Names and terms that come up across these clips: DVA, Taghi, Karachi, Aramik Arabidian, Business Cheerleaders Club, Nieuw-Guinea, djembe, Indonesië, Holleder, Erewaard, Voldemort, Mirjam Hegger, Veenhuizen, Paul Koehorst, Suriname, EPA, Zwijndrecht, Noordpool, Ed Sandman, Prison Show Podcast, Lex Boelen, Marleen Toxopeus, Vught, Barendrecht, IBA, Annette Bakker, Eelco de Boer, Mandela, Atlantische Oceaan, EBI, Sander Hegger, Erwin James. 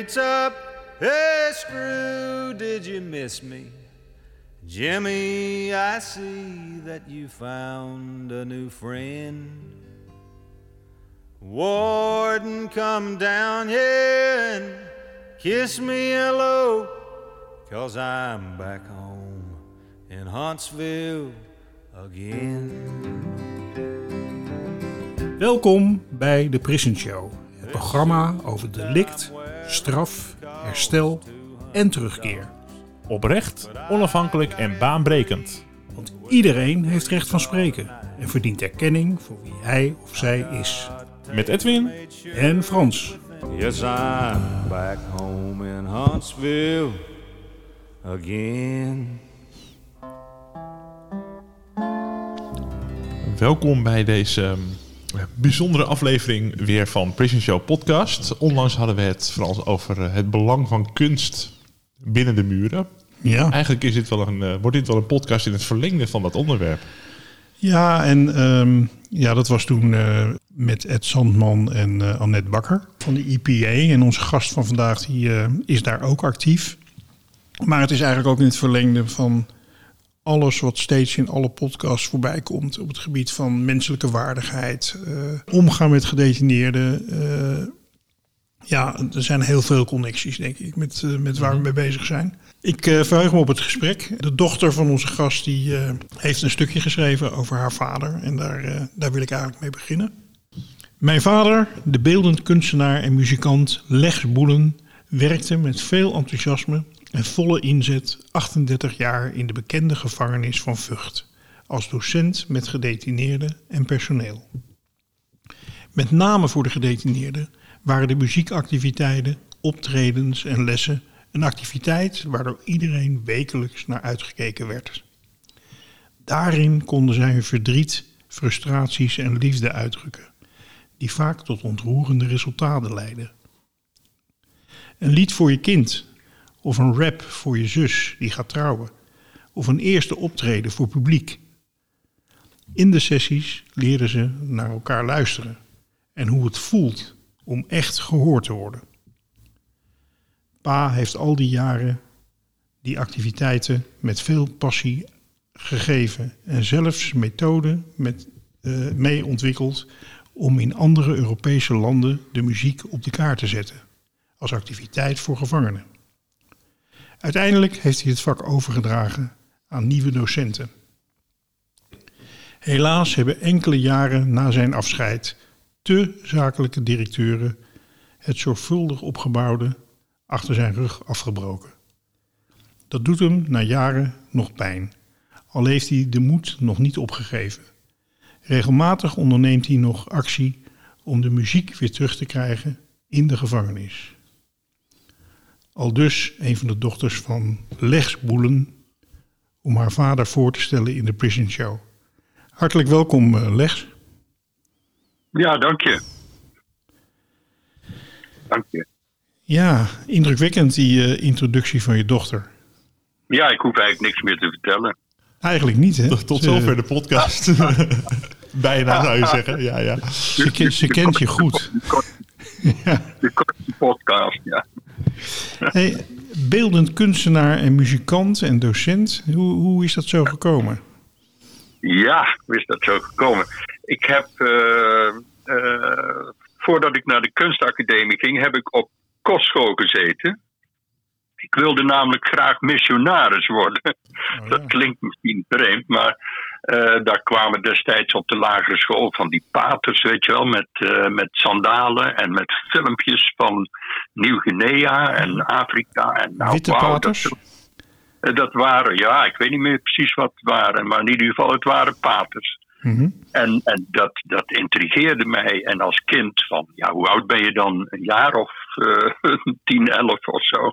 gates up. Hey, Screw, did you miss me? Jimmy, I see that you found a new friend. Warden, come down here and kiss me hello, 'cause I'm back home in Huntsville again. Welkom bij de Prison Show, het programma over delict, straf, herstel en terugkeer. Oprecht, onafhankelijk en baanbrekend. Want iedereen heeft recht van spreken en verdient erkenning voor wie hij of zij is. Met Edwin en Frans. Yes, I'm back home in Huntsville again. Welkom bij deze bijzondere aflevering weer van Prison Show Podcast. Onlangs hadden we het, Frans, over het belang van kunst binnen de muren. Ja. Eigenlijk is dit wel wordt dit wel een podcast in het verlengde van dat onderwerp. Ja, en dat was toen met Ed Sandman en Annette Bakker van de EPA. En onze gast van vandaag die is daar ook actief. Maar het is eigenlijk ook in het verlengde van alles wat steeds in alle podcasts voorbij komt op het gebied van menselijke waardigheid. Omgaan met gedetineerden. Er zijn heel veel connecties, denk ik, met waar we mee bezig zijn. Ik verheug me op het gesprek. De dochter van onze gast die heeft een stukje geschreven over haar vader. En daar wil ik eigenlijk mee beginnen. Mijn vader, de beeldend kunstenaar en muzikant Lex Boelen, werkte met veel enthousiasme en volle inzet 38 jaar in de bekende gevangenis van Vught, als docent met gedetineerden en personeel. Met name voor de gedetineerden waren de muziekactiviteiten, optredens en lessen een activiteit waardoor iedereen wekelijks naar uitgekeken werd. Daarin konden zij hun verdriet, frustraties en liefde uitdrukken, die vaak tot ontroerende resultaten leidden. Een lied voor je kind, of een rap voor je zus die gaat trouwen, of een eerste optreden voor publiek. In de sessies leerden ze naar elkaar luisteren en hoe het voelt om echt gehoord te worden. Pa heeft al die jaren die activiteiten met veel passie gegeven en zelfs methoden mee ontwikkeld om in andere Europese landen de muziek op de kaart te zetten als activiteit voor gevangenen. Uiteindelijk heeft hij het vak overgedragen aan nieuwe docenten. Helaas hebben enkele jaren na zijn afscheid de zakelijke directeuren het zorgvuldig opgebouwde achter zijn rug afgebroken. Dat doet hem na jaren nog pijn, al heeft hij de moed nog niet opgegeven. Regelmatig onderneemt hij nog actie om de muziek weer terug te krijgen in de gevangenis. Aldus een van de dochters van Lex Boelen, om haar vader voor te stellen in de Prison Show. Hartelijk welkom, Lex. Ja, dank je. Dank je. Ja, indrukwekkend die introductie van je dochter. Ja, ik hoef eigenlijk niks meer te vertellen. Eigenlijk niet, hè? Tot zover de podcast. Bijna, zou je zeggen. Ja, ja. Ze kent je goed. De kortste podcast, ja. Hey, beeldend kunstenaar en muzikant en docent. Hoe is dat zo gekomen? Ja, hoe is dat zo gekomen? Ik heb, voordat ik naar de kunstacademie ging, heb ik op kostschool gezeten. Ik wilde namelijk graag missionaris worden. Oh, ja. Dat klinkt misschien vreemd, maar daar kwamen destijds op de lagere school van die paters, weet je wel, met sandalen en met filmpjes van Nieuw-Guinea en Afrika. En witte paters? Dat waren, ja, ik weet niet meer precies wat het waren, maar in ieder geval, het waren paters. Mm-hmm. En dat intrigeerde mij. En als kind van, ja, hoe oud ben je dan? Een jaar of 10, 11 of zo.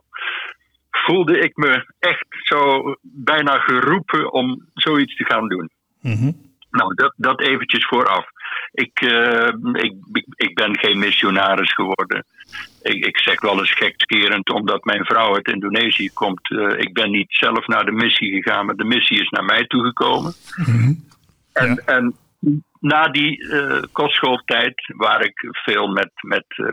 Voelde ik me echt zo bijna geroepen om zoiets te gaan doen. Mm-hmm. Nou, dat eventjes vooraf. Ik ben geen missionaris geworden. Ik zeg wel eens gekscherend, omdat mijn vrouw uit Indonesië komt. Ik ben niet zelf naar de missie gegaan, maar de missie is naar mij toegekomen. Mm-hmm. En na die kostschooltijd, waar ik veel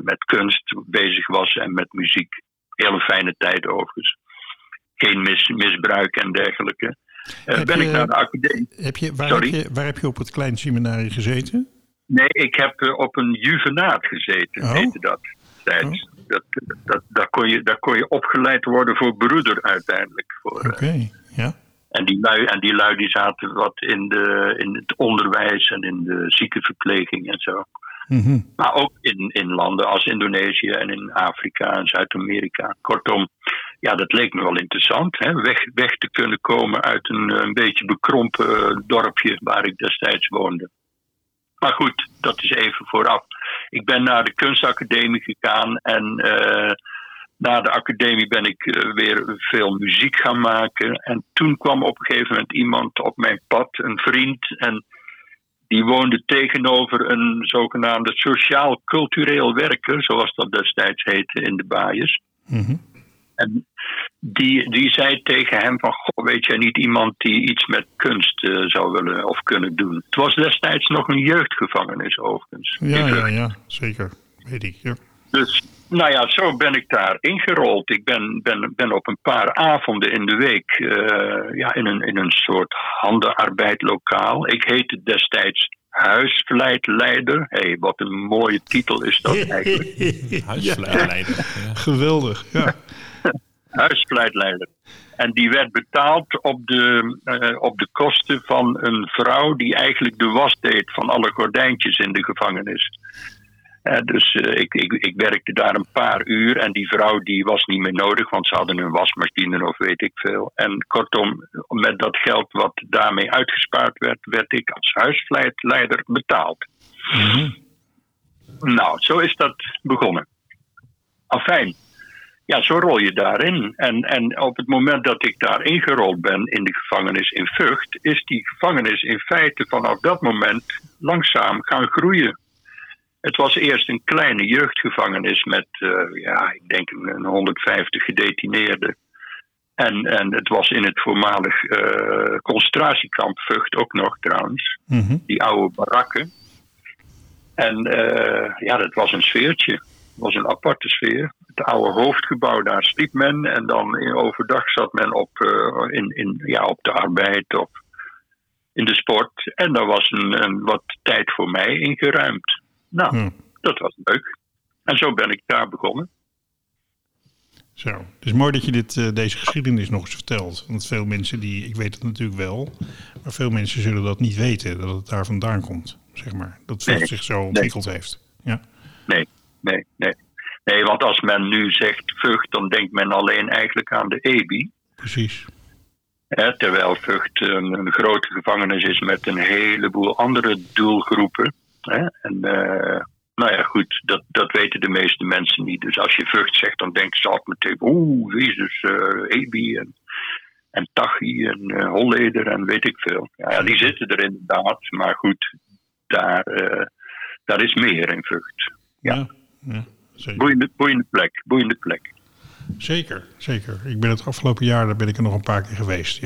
met kunst bezig was en met muziek, hele fijne tijd overigens. Geen misbruik en dergelijke. Ben ik naar de academie. Waar heb je op het kleinseminarium gezeten? Nee, ik heb op een juvenaat gezeten, heette dat. Daar kon je opgeleid worden voor broeder uiteindelijk. Oké. En die lui die zaten wat in het onderwijs en in de ziekenverpleging en zo. Mm-hmm. Maar ook in landen als Indonesië en in Afrika en Zuid-Amerika. Kortom, ja, dat leek me wel interessant. Hè? Weg te kunnen komen uit een beetje bekrompen dorpje waar ik destijds woonde. Maar goed, dat is even vooraf. Ik ben naar de kunstacademie gegaan en na de academie ben ik weer veel muziek gaan maken. En toen kwam op een gegeven moment iemand op mijn pad, een vriend. En die woonde tegenover een zogenaamde sociaal-cultureel werker, zoals dat destijds heette in de baaiers. Mm-hmm. En die zei tegen hem van, goh, weet jij niet iemand die iets met kunst zou willen of kunnen doen? Het was destijds nog een jeugdgevangenis overigens. Ja, zeker. Weet ik, ja. Dus, nou ja, zo ben ik daar ingerold. Ik ben op een paar avonden in de week in een soort handenarbeidlokaal. Ik heette destijds huisvleitleider. Hé, wat een mooie titel is dat eigenlijk. Huisvleitleider. Ja. Geweldig, ja. Huisvleitleider. En die werd betaald op de kosten van een vrouw die eigenlijk de was deed van alle gordijntjes in de gevangenis. Dus ik werkte daar een paar uur en die vrouw die was niet meer nodig, want ze hadden een wasmachine of weet ik veel. En kortom, met dat geld wat daarmee uitgespaard werd, werd ik als huisvleitleider betaald. Mm-hmm. Nou, zo is dat begonnen. Afijn. Ja, zo rol je daarin. En op het moment dat ik daar ingerold ben in de gevangenis in Vught, is die gevangenis in feite vanaf dat moment langzaam gaan groeien. Het was eerst een kleine jeugdgevangenis met, ik denk een 150 gedetineerden. En het was in het voormalig concentratiekamp Vught ook nog trouwens. Mm-hmm. Die oude barakken. En dat was een sfeertje. Het was een aparte sfeer. Het oude hoofdgebouw, daar sliep men. En dan overdag zat men op de arbeid, op, in de sport. En daar was een wat tijd voor mij ingeruimd. Nou, dat was leuk. En zo ben ik daar begonnen. Zo, het is mooi dat je deze geschiedenis nog eens vertelt. Want veel mensen ik weet het natuurlijk wel, maar veel mensen zullen dat niet weten, dat het daar vandaan komt, zeg maar. Dat het zich zo ontwikkeld heeft. Ja. Nee, want als men nu zegt Vught, dan denkt men alleen eigenlijk aan de EBI. Precies. Terwijl Vught een grote gevangenis is met een heleboel andere doelgroepen. En goed, dat weten de meeste mensen niet. Dus als je Vught zegt, dan denken ze altijd meteen... Jezus, EBI en Taghi en Holleder en weet ik veel. Ja, die zitten er inderdaad. Maar goed, daar is meer in Vught. Ja, zeker. Boeiende plek. Zeker. Ik ben het afgelopen jaar, daar ben ik er nog een paar keer geweest,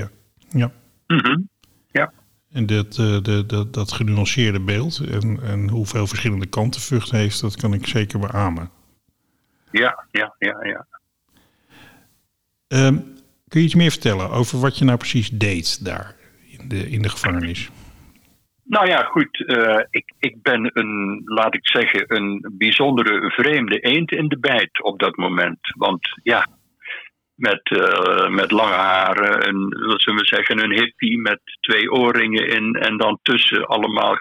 ja. Mm-hmm. Ja. En dat genuanceerde beeld en hoeveel verschillende kanten Vught heeft, dat kan ik zeker beamen. Ja. Kun je iets meer vertellen over wat je nou precies deed daar in de gevangenis? Nou ja, goed. Ik ben een bijzondere vreemde eend in de bijt op dat moment. Want ja... Met lange haren, een hippie met 2 oorringen in en dan tussen allemaal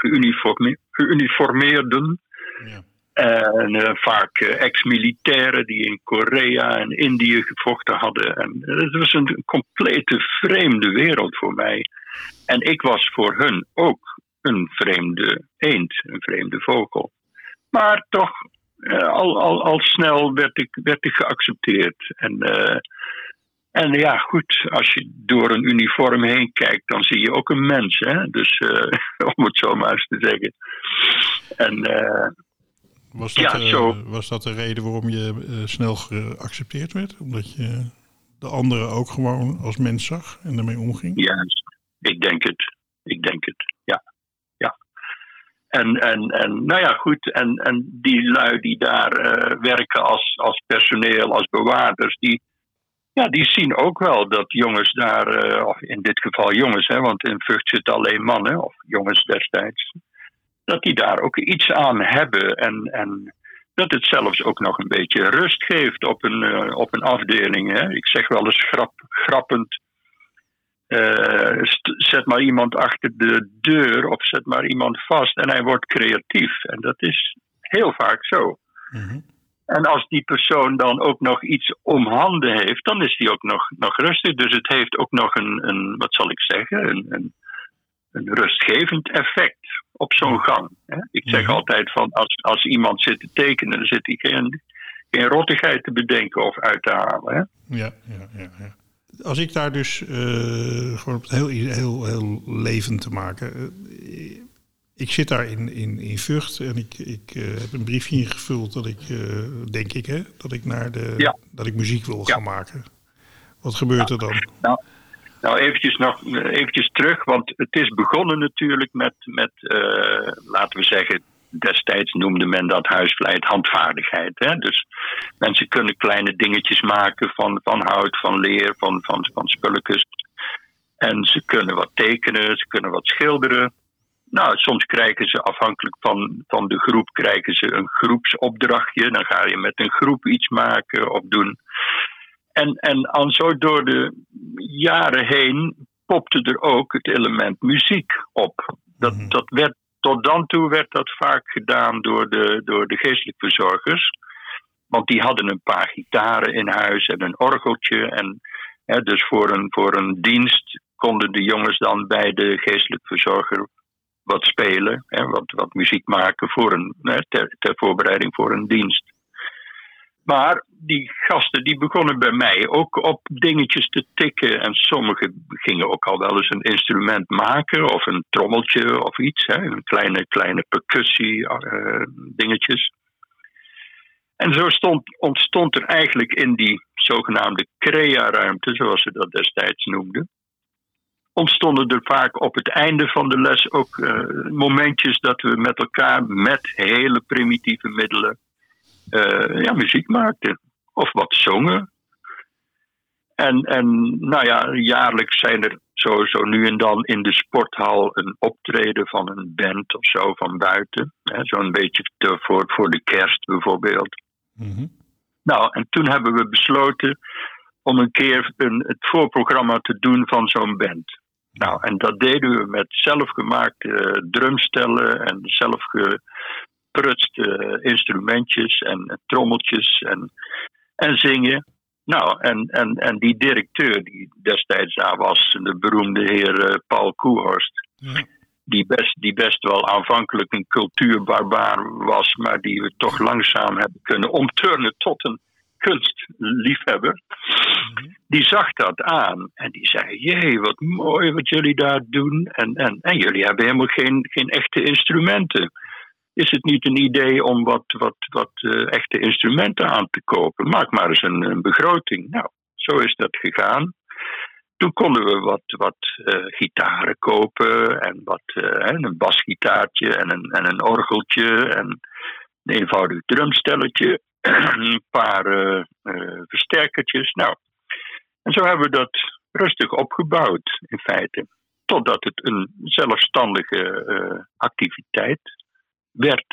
geuniformeerden. Ja. En vaak ex-militairen die in Korea en Indië gevochten hadden. En het was een complete vreemde wereld voor mij. En ik was voor hun ook een vreemde eend, een vreemde vogel. Maar toch... Al snel werd ik geaccepteerd. En goed, als je door een uniform heen kijkt, dan zie je ook een mens, hè? Dus om het zo maar eens te zeggen. Was dat de reden waarom je snel geaccepteerd werd? Omdat je de anderen ook gewoon als mens zag en daarmee omging? Ja, ik denk het. Ja. En nou ja, goed. En die lui die daar werken als personeel, als bewaarders, die zien ook wel dat jongens daar, of in dit geval jongens, hè, want in Vught zitten alleen mannen, of jongens destijds, dat die daar ook iets aan hebben. En dat het zelfs ook nog een beetje rust geeft op een afdeling. Hè. Ik zeg wel eens grappend, zet maar iemand achter de deur of zet maar iemand vast en hij wordt creatief. En dat is heel vaak zo. Mm-hmm. En als die persoon dan ook nog iets om handen heeft, dan is die ook nog rustig. Dus het heeft ook nog een wat zal ik zeggen, een rustgevend effect op zo'n gang. Hè? Ik zeg altijd van, als iemand zit te tekenen, dan zit hij geen rottigheid te bedenken of uit te halen. Hè? Ja. Als ik daar dus, gewoon op het heel, heel, heel levend te maken. Ik zit daar in Vught en ik heb een briefje ingevuld dat ik, denk ik, hè, dat ik muziek wil gaan maken. Wat gebeurt er dan? Nou, eventjes terug, want het is begonnen natuurlijk met laten we zeggen, destijds noemde men dat huisvleit handvaardigheid. Hè? Dus mensen kunnen kleine dingetjes maken van hout, van leer, van spulletjes. En ze kunnen wat tekenen, ze kunnen wat schilderen. Nou, soms krijgen ze afhankelijk van de groep krijgen ze een groepsopdrachtje. Dan ga je met een groep iets maken of doen. En zo door de jaren heen popte er ook het element muziek op. Dat werd, tot dan toe werd dat vaak gedaan door de geestelijk verzorgers. Want die hadden een paar gitaren in huis en een orgeltje. En, hè, dus voor een dienst konden de jongens dan bij de geestelijk verzorger wat spelen. Hè, wat muziek maken ter voorbereiding voor een dienst. Maar die gasten die begonnen bij mij ook op dingetjes te tikken. En sommigen gingen ook al wel eens een instrument maken. Of een trommeltje of iets. Hè? Een kleine percussie dingetjes. En zo ontstond er eigenlijk in die zogenaamde crea-ruimte, zoals ze dat destijds noemden, ontstonden er vaak op het einde van de les ook momentjes dat we met elkaar met hele primitieve middelen muziek maakten. Of wat zongen. En nou ja, jaarlijks zijn er zo nu en dan in de sporthal een optreden van een band of zo van buiten. Hè, zo'n beetje voor de kerst bijvoorbeeld. Mm-hmm. Nou, en toen hebben we besloten om een keer het voorprogramma te doen van zo'n band. Nou, en dat deden we met zelfgemaakte drumstellen en zelfgeprutste instrumentjes en trommeltjes en zingen. Nou, en die directeur die destijds daar was, de beroemde heer Paul Koehorst, die best wel aanvankelijk een cultuurbarbaar was, maar die we toch langzaam hebben kunnen omturnen tot een kunstliefhebber, die zag dat aan en die zei, jee, wat mooi wat jullie daar doen en jullie hebben helemaal geen echte instrumenten. Is het niet een idee om wat echte instrumenten aan te kopen? Maak maar eens een begroting. Nou, zo is dat gegaan. Toen konden we wat gitaren kopen en een basgitaartje en een orgeltje en een eenvoudig drumstelletje. Een paar versterkertjes. Nou, en zo hebben we dat rustig opgebouwd in feite. Totdat het een zelfstandige activiteit werd.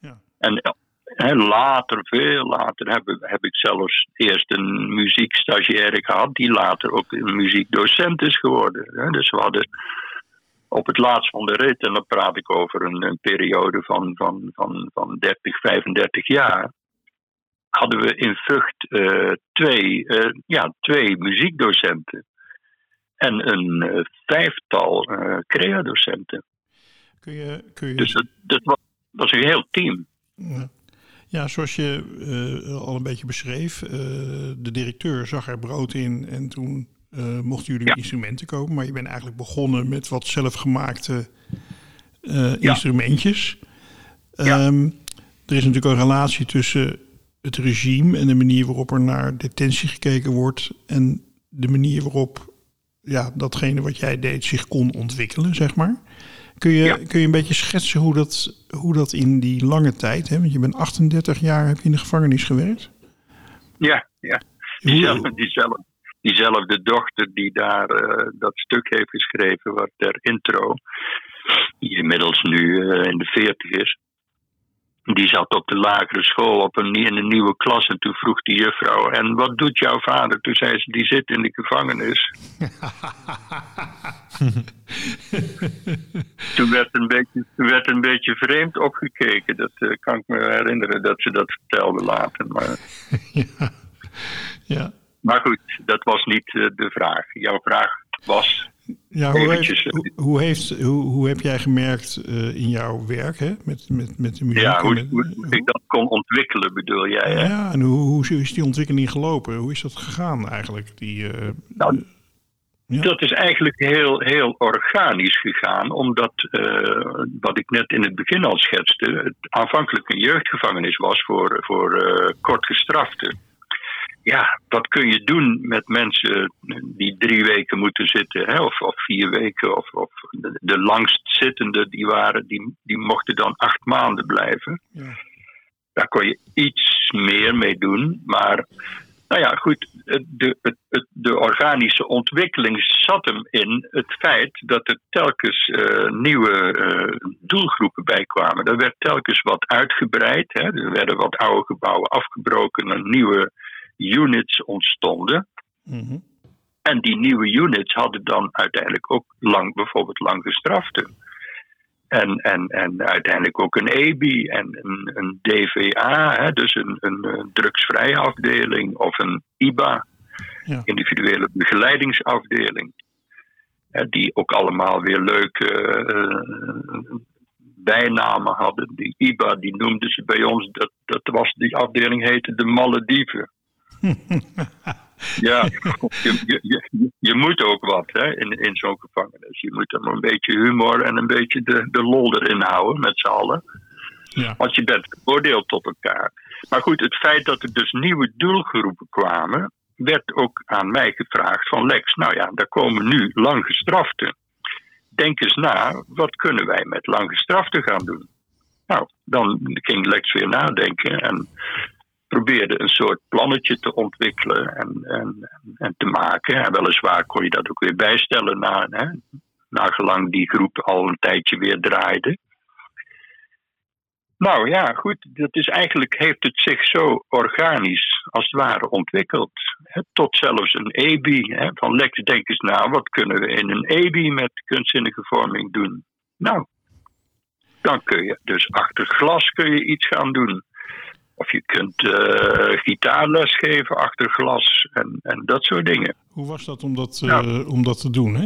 Ja. En later, veel later, heb ik zelfs eerst een muziekstagiaire gehad, die later ook een muziekdocent is geworden. Hè. Dus we hadden op het laatst van de rit, en dan praat ik over een periode van 30, 35 jaar, hadden we in Vught twee muziekdocenten en een vijftal crea-docenten. Kun je... Dus dat was een heel team. Ja, zoals je al een beetje beschreef, de directeur zag er brood in en toen mochten jullie instrumenten kopen, maar je bent eigenlijk begonnen met wat zelfgemaakte instrumentjes. Ja. Er is natuurlijk een relatie tussen het regime en de manier waarop er naar detentie gekeken wordt en de manier waarop datgene wat jij deed zich kon ontwikkelen, zeg maar. Kun je een beetje schetsen hoe dat in die lange tijd... Hè? Want je bent 38 jaar, heb je in de gevangenis gewerkt? Ja. Diezelfde dochter die daar dat stuk heeft geschreven... wat ter intro, die inmiddels nu in de 40 is... Die zat op de lagere school in een nieuwe klas. En toen vroeg die juffrouw: en wat doet jouw vader? Toen zei ze: die zit in de gevangenis. toen werd een beetje vreemd opgekeken. Dat kan ik me herinneren dat ze dat vertelde later. Maar, ja. Maar goed, dat was niet de vraag. Jouw vraag was... Ja, hoe heb jij gemerkt in jouw werk hè? Met de muziek? Ja, hoe ik dat kon ontwikkelen bedoel jij? Hè? Ja, en hoe is die ontwikkeling gelopen? Hoe is dat gegaan eigenlijk? Dat is eigenlijk heel, heel organisch gegaan. Omdat, wat ik net in het begin al schetste... het aanvankelijk een jeugdgevangenis was voor kortgestraften. Ja, wat kun je doen met mensen die 3 weken moeten zitten, hè? Of 4 weken, of de langstzittende die mochten dan 8 maanden blijven. Ja. Daar kon je iets meer mee doen, maar nou ja, goed, de organische ontwikkeling zat hem in het feit dat er telkens nieuwe doelgroepen bij kwamen. Er werd telkens wat uitgebreid, hè? Er werden wat oude gebouwen afgebroken en nieuwe units ontstonden. Mm-hmm. En die nieuwe units hadden dan uiteindelijk ook bijvoorbeeld lang gestraften. En uiteindelijk ook een EBI en een DVA, hè, dus een drugsvrije afdeling of een IBA, individuele begeleidingsafdeling. Hè, die ook allemaal weer leuke bijnamen hadden. Die IBA, die noemden ze bij ons, die afdeling heette de Malediven. Ja, je moet ook wat hè, in zo'n gevangenis. Je moet dan een beetje humor en een beetje de lol erin houden met z'n allen. Ja. Want je bent veroordeeld tot elkaar. Maar goed, het feit dat er dus nieuwe doelgroepen kwamen... werd ook aan mij gevraagd van Lex, nou ja, daar komen nu langgestraften. Denk eens na, wat kunnen wij met langgestraften gaan doen? Nou, dan ging Lex weer nadenken en... probeerde een soort plannetje te ontwikkelen en te maken. En weliswaar kon je dat ook weer bijstellen nagelang die groep al een tijdje weer draaide. Nou ja, goed, dat is eigenlijk, heeft het zich zo organisch als het ware ontwikkeld. Hè, tot zelfs een EBI. Hè, van Lex, denk eens na, wat kunnen we in een EBI met kunstzinnige vorming doen? Nou, dan kun je dus achter glas iets gaan doen. Of je kunt gitaarles geven achter glas en dat soort dingen. Hoe was dat om dat te doen? Hè?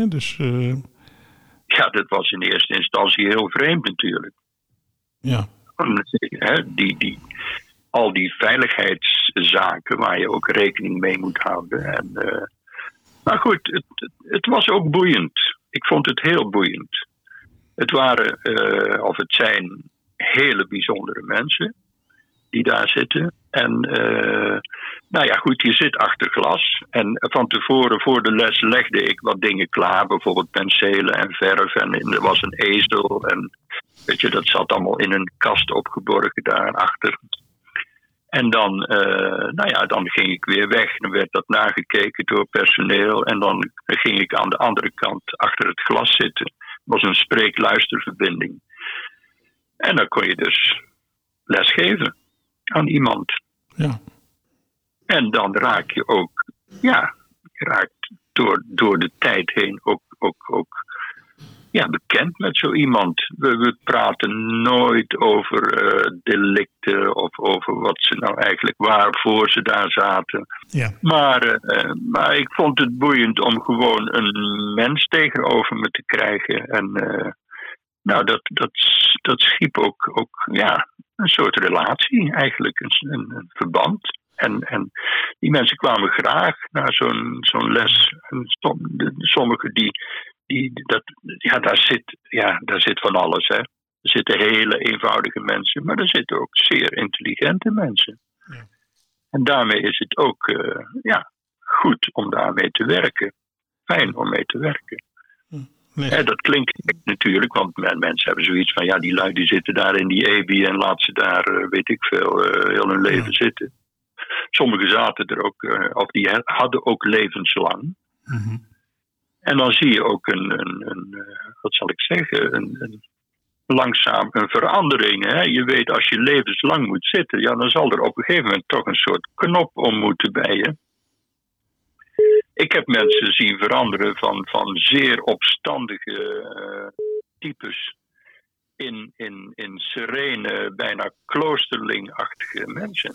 Ja, dat was in eerste instantie heel vreemd natuurlijk. Ja. Al die veiligheidszaken waar je ook rekening mee moet houden. Maar goed, het was ook boeiend. Ik vond het heel boeiend. Het zijn hele bijzondere mensen... die daar zitten. En nou ja, goed, je zit achter glas. En van tevoren voor de les legde ik wat dingen klaar. Bijvoorbeeld penselen en verf. En er was een ezel. En weet je, dat zat allemaal in een kast opgeborgen daarachter. En dan, dan ging ik weer weg. Dan werd dat nagekeken door personeel. En dan ging ik aan de andere kant achter het glas zitten. Het was een spreek-luisterverbinding. En dan kon je dus lesgeven aan iemand. Ja. En dan raak je ook... Ja, je raakt door de tijd heen ook bekend met zo iemand. We praten nooit over delicten... of over wat ze nou eigenlijk... waarvoor ze daar zaten. Ja. Maar ik vond het boeiend om gewoon een mens tegenover me te krijgen. En dat schiep ook een soort relatie, eigenlijk een verband. En die mensen kwamen graag naar zo'n les. En sommigen daar zit van alles. Hè. Er zitten hele eenvoudige mensen, maar er zitten ook zeer intelligente mensen. Ja. En daarmee is het ook goed om daarmee te werken. Fijn om mee te werken. Ja, dat klinkt gek natuurlijk, want mensen hebben zoiets van... ja, die lui die zitten daar in die EBI en laat ze daar, weet ik veel, heel hun leven zitten. Sommigen zaten er ook, of die hadden ook levenslang. Mm-hmm. En dan zie je ook een verandering. Hè? Je weet, als je levenslang moet zitten... ja, dan zal er op een gegeven moment toch een soort knop om moeten bij je. Ik heb mensen zien veranderen van zeer opstandige types... in serene, bijna kloosterlingachtige mensen.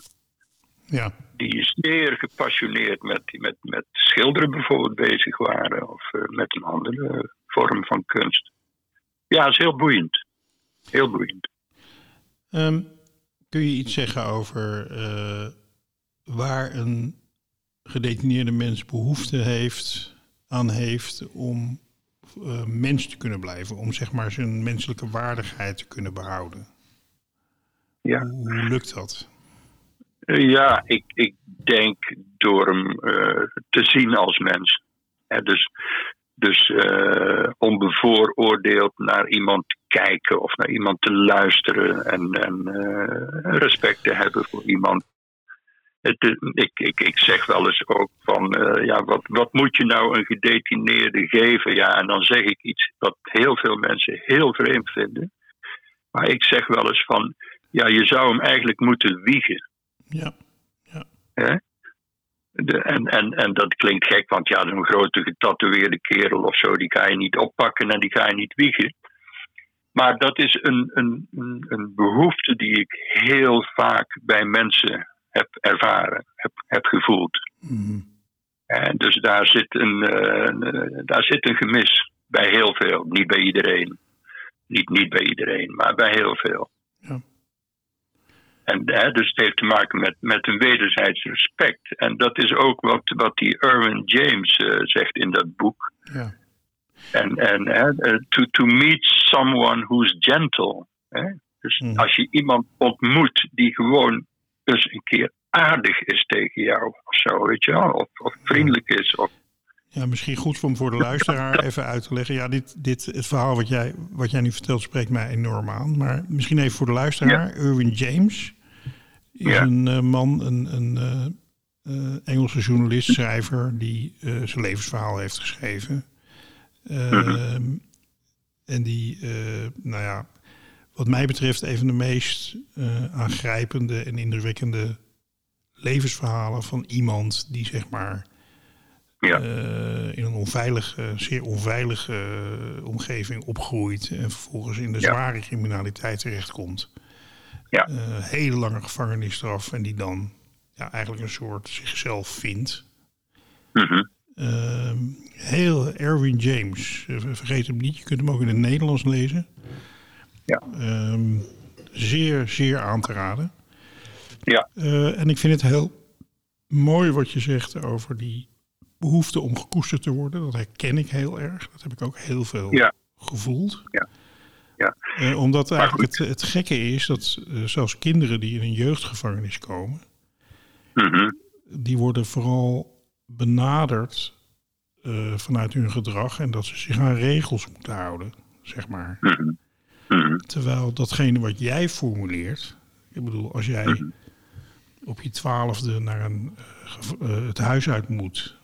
Ja. Die zeer gepassioneerd met schilderen bijvoorbeeld bezig waren... of met een andere vorm van kunst. Ja, dat is heel boeiend. Heel boeiend. Kun je iets zeggen over waar een gedetineerde mens behoefte heeft om mens te kunnen blijven? Om zeg maar zijn menselijke waardigheid te kunnen behouden? Ja. Hoe lukt dat? Ja, ik denk door hem te zien als mens. Dus onbevooroordeeld naar iemand te kijken of naar iemand te luisteren en respect te hebben voor iemand. Ik zeg wel eens ook van, wat moet je nou een gedetineerde geven? Ja, en dan zeg ik iets wat heel veel mensen heel vreemd vinden. Maar ik zeg wel eens van, ja, je zou hem eigenlijk moeten wiegen. Ja. Hè? En dat klinkt gek, want ja, zo'n grote getatoeëerde kerel of zo, die ga je niet oppakken en die ga je niet wiegen. Maar dat is een behoefte die ik heel vaak bij mensen heb ervaren, heb gevoeld. Mm-hmm. En dus daar zit een gemis bij heel veel. Niet bij iedereen. Niet bij iedereen, maar bij heel veel. Ja. En dus het heeft te maken met een wederzijds respect. En dat is ook wat die Erwin James zegt in dat boek. Ja. En to meet someone who's gentle. Dus als je iemand ontmoet die gewoon eens een keer aardig is tegen jou. Of zo, weet je wel. Of vriendelijk is. Of... Ja, misschien goed om voor de luisteraar even uit te leggen. Ja, het verhaal wat jij nu vertelt spreekt mij enorm aan. Maar misschien even voor de luisteraar. Ja. Erwin James is een man, een Engelse journalist, schrijver... die zijn levensverhaal heeft geschreven. En die, wat mij betreft... een van de meest aangrijpende en indrukwekkende levensverhalen... van iemand die zeg maar... in een zeer onveilige omgeving opgroeit... en vervolgens in de zware criminaliteit terechtkomt. Ja. Hele lange gevangenisstraf en die dan eigenlijk een soort zichzelf vindt. Mm-hmm. Heel Erwin James. Vergeet hem niet, je kunt hem ook in het Nederlands lezen. Ja. Zeer, zeer aan te raden. Ja. En ik vind het heel mooi wat je zegt over die... behoefte om gekoesterd te worden, dat herken ik heel erg. Dat heb ik ook heel veel gevoeld. Ja. Ja. Omdat eigenlijk het gekke is dat zelfs kinderen die in een jeugdgevangenis komen, mm-hmm. die worden vooral benaderd vanuit hun gedrag en dat ze zich aan regels moeten houden, zeg maar. Mm-hmm. Mm-hmm. Terwijl datgene wat jij formuleert, ik bedoel, als jij op je 12e naar het huis uit moet...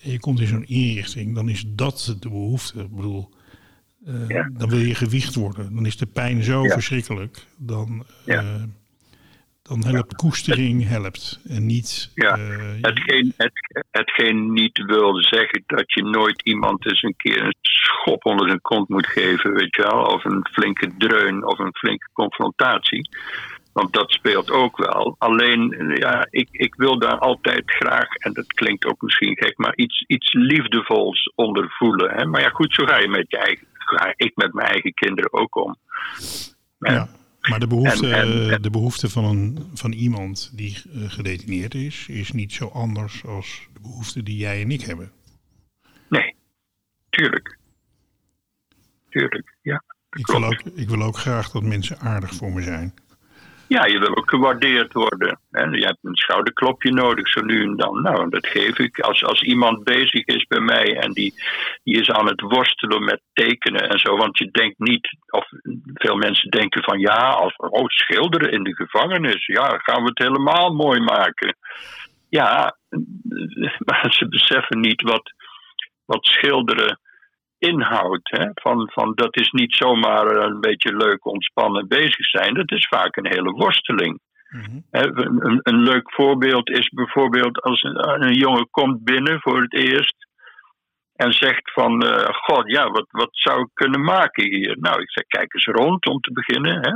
je komt in zo'n inrichting, dan is dat de behoefte. Ik bedoel, dan wil je gewiegd worden. Dan is de pijn zo verschrikkelijk. Dan helpt koestering helpt. En niet... Ja. Hetgeen niet wil zeggen dat je nooit iemand eens een keer een schop onder zijn kont moet geven, weet je wel. Of een flinke dreun, of een flinke confrontatie. Want dat speelt ook wel. Alleen, ik wil daar altijd graag, en dat klinkt ook misschien gek, maar iets liefdevols onder voelen. Hè? Maar ja, goed, zo ga je met mijn eigen kinderen ook om. Ja, maar de behoefte van iemand die gedetineerd is niet zo anders als de behoefte die jij en ik hebben. Nee, tuurlijk. Tuurlijk, ja. Ik wil ook graag dat mensen aardig voor me zijn. Ja, je wil ook gewaardeerd worden. En je hebt een schouderklopje nodig, zo nu en dan. Nou, dat geef ik. Als iemand bezig is bij mij en die is aan het worstelen met tekenen en zo. Want je denkt niet, of veel mensen denken van ja, schilderen in de gevangenis. Ja, gaan we het helemaal mooi maken. Ja, maar ze beseffen niet wat schilderen inhoudt. Van dat is niet zomaar een beetje leuk ontspannen bezig zijn. Dat is vaak een hele worsteling. Mm-hmm. Een leuk voorbeeld is bijvoorbeeld als een jongen komt binnen voor het eerst en zegt van god ja, wat zou ik kunnen maken hier? Nou, ik zeg kijk eens rond om te beginnen. Hè?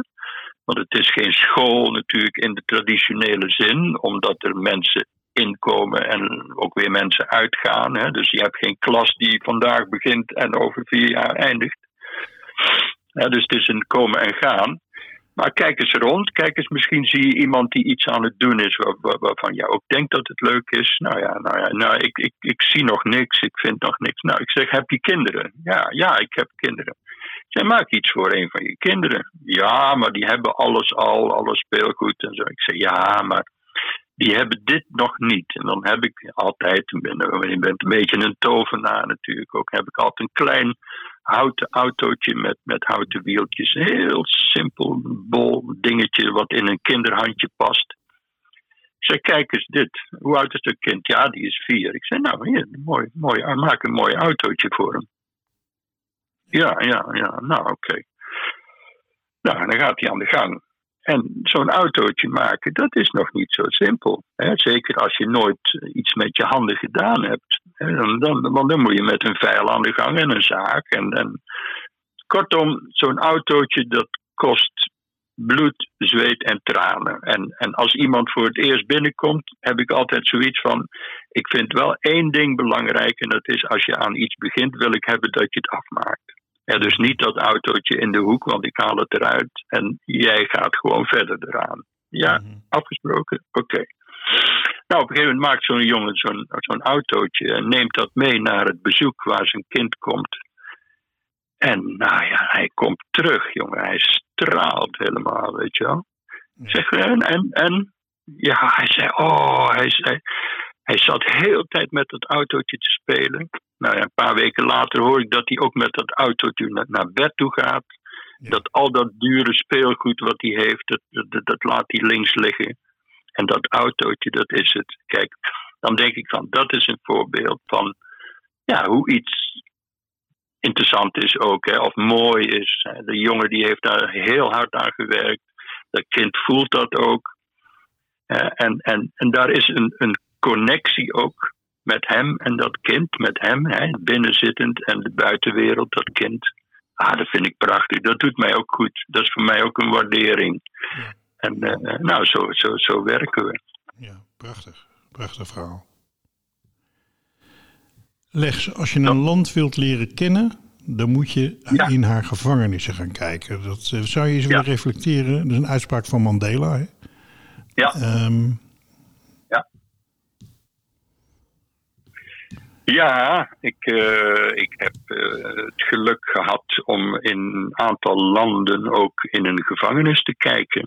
Want het is geen school natuurlijk in de traditionele zin, omdat er mensen inkomen en ook weer mensen uitgaan. Hè? Dus je hebt geen klas die vandaag begint en over 4 jaar eindigt. Ja, dus het is een komen en gaan. Maar kijk eens rond. Kijk eens, misschien zie je iemand die iets aan het doen is waarvan jij ook denkt dat het leuk is. Nou, ik zie nog niks. Ik vind nog niks. Nou, ik zeg, heb je kinderen? Ja, ik heb kinderen. Ik zeg, maak iets voor een van je kinderen. Ja, maar die hebben alles al, alles speelgoed en zo. Ik zeg, ja, maar die hebben dit nog niet. En dan heb ik altijd, je bent een beetje een tovenaar natuurlijk ook, heb ik altijd een klein houten autootje met houten wieltjes. Een heel simpel bol dingetje wat in een kinderhandje past. Ik zeg, kijk eens dit. Hoe oud is dat kind? Ja, die is 4. Ik zeg, nou hier, mooi, maak een mooi autootje voor hem. Ja, nou oké. Nou, en dan gaat hij aan de gang. En zo'n autootje maken, dat is nog niet zo simpel. Hè? Zeker als je nooit iets met je handen gedaan hebt. Want dan moet je met een vijl aan de gang en een zaak. En kortom, zo'n autootje, dat kost bloed, zweet en tranen. En als iemand voor het eerst binnenkomt, heb ik altijd zoiets van, ik vind wel 1 ding belangrijk, en dat is als je aan iets begint, wil ik hebben dat je het afmaakt. Ja, dus niet dat autootje in de hoek, want ik haal het eruit en jij gaat gewoon verder eraan. Ja, afgesproken? Oké. Nou, op een gegeven moment maakt zo'n jongen zo'n autootje en neemt dat mee naar het bezoek waar zijn kind komt. En nou ja, hij komt terug, jongen. Hij straalt helemaal, weet je wel. Zeg, en? Ja, hij zei, hij zat heel de tijd met dat autootje te spelen. Nou ja, een paar weken later hoor ik dat hij ook met dat autootje naar bed toe gaat. Ja. Dat al dat dure speelgoed wat hij heeft, dat laat hij links liggen. En dat autootje, dat is het. Kijk, dan denk ik van, dat is een voorbeeld van ja, hoe iets interessant is ook, hè, of mooi is. De jongen die heeft daar heel hard aan gewerkt. Dat kind voelt dat ook. En daar is een connectie ook met hem en dat kind, met hem, hè, binnenzittend en de buitenwereld, dat kind. Ah, dat vind ik prachtig. Dat doet mij ook goed. Dat is voor mij ook een waardering. Ja. En nou, zo werken we. Ja, prachtig. Prachtig verhaal. Lex, als je een land wilt leren kennen, dan moet je in haar gevangenissen gaan kijken. Dat zou je eens willen reflecteren. Dat is een uitspraak van Mandela. Hè? Ja. Ja, ik heb het geluk gehad om in een aantal landen ook in een gevangenis te kijken.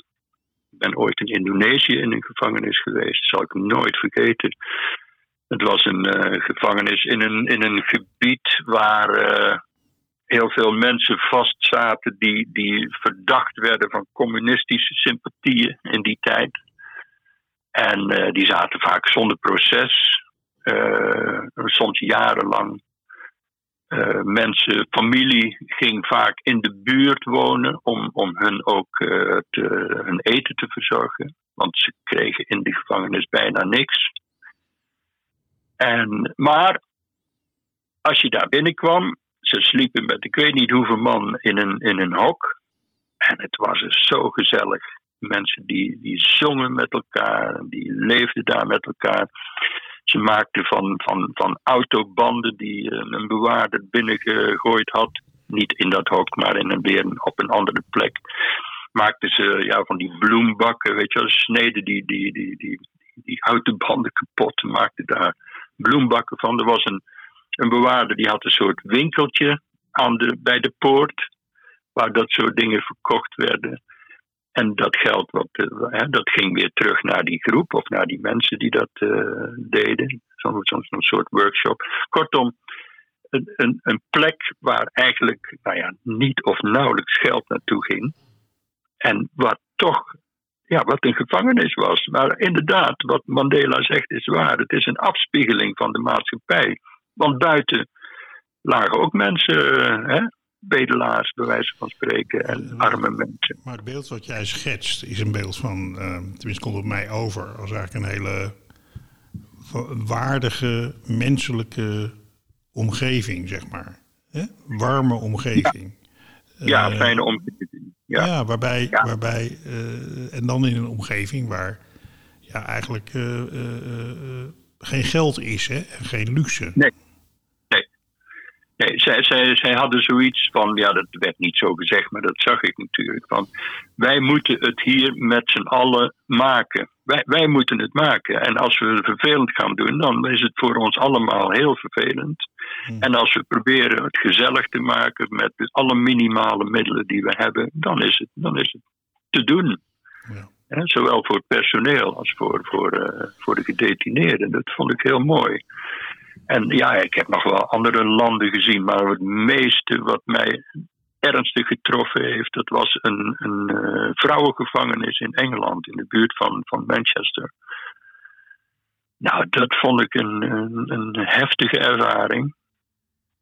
Ik ben ooit in Indonesië in een gevangenis geweest, zal ik nooit vergeten. Het was een gevangenis in een gebied waar heel veel mensen vastzaten die verdacht werden van communistische sympathieën in die tijd. En die zaten vaak zonder proces. Soms jarenlang. Mensen, familie ging vaak in de buurt wonen om hun ook hun eten te verzorgen. Want ze kregen in de gevangenis bijna niks. Maar als je daar binnenkwam, ze sliepen met ik weet niet hoeveel man in een hok. En het was dus zo gezellig. Mensen die zongen met elkaar, die leefden daar met elkaar. Ze maakten van autobanden die een bewaarder binnengegooid had. Niet in dat hok, maar op een andere plek. Maakten ze van die bloembakken, weet je wel. Ze sneden die autobanden kapot. Maakten daar bloembakken van. Er was een bewaarder die had een soort winkeltje bij de poort. Waar dat soort dingen verkocht werden. En dat geld dat ging weer terug naar die groep of naar die mensen die dat deden. Soms een soort workshop. Kortom, een plek waar eigenlijk niet of nauwelijks geld naartoe ging. En wat toch wat een gevangenis was. Maar inderdaad, wat Mandela zegt is waar. Het is een afspiegeling van de maatschappij. Want buiten lagen ook mensen, bedelaars bij wijze van spreken, en arme mensen. Maar het beeld wat jij schetst is een beeld van, tenminste komt op mij over, als eigenlijk een hele waardige, menselijke omgeving, zeg maar. Hè? Warme omgeving. Ja, fijne omgeving. Ja, waarbij en dan in een omgeving waar eigenlijk geen geld is, hè? Geen luxe. Nee, zij hadden zoiets van, dat werd niet zo gezegd, maar dat zag ik natuurlijk. Van, wij moeten het hier met z'n allen maken. Wij moeten het maken. En als we het vervelend gaan doen, dan is het voor ons allemaal heel vervelend. En als we proberen het gezellig te maken met alle minimale middelen die we hebben, dan is het te doen. Ja. Zowel voor het personeel als voor de gedetineerden. Dat vond ik heel mooi. En ik heb nog wel andere landen gezien, maar het meeste wat mij ernstig getroffen heeft, dat was een vrouwengevangenis in Engeland, in de buurt van Manchester. Nou, dat vond ik een heftige ervaring.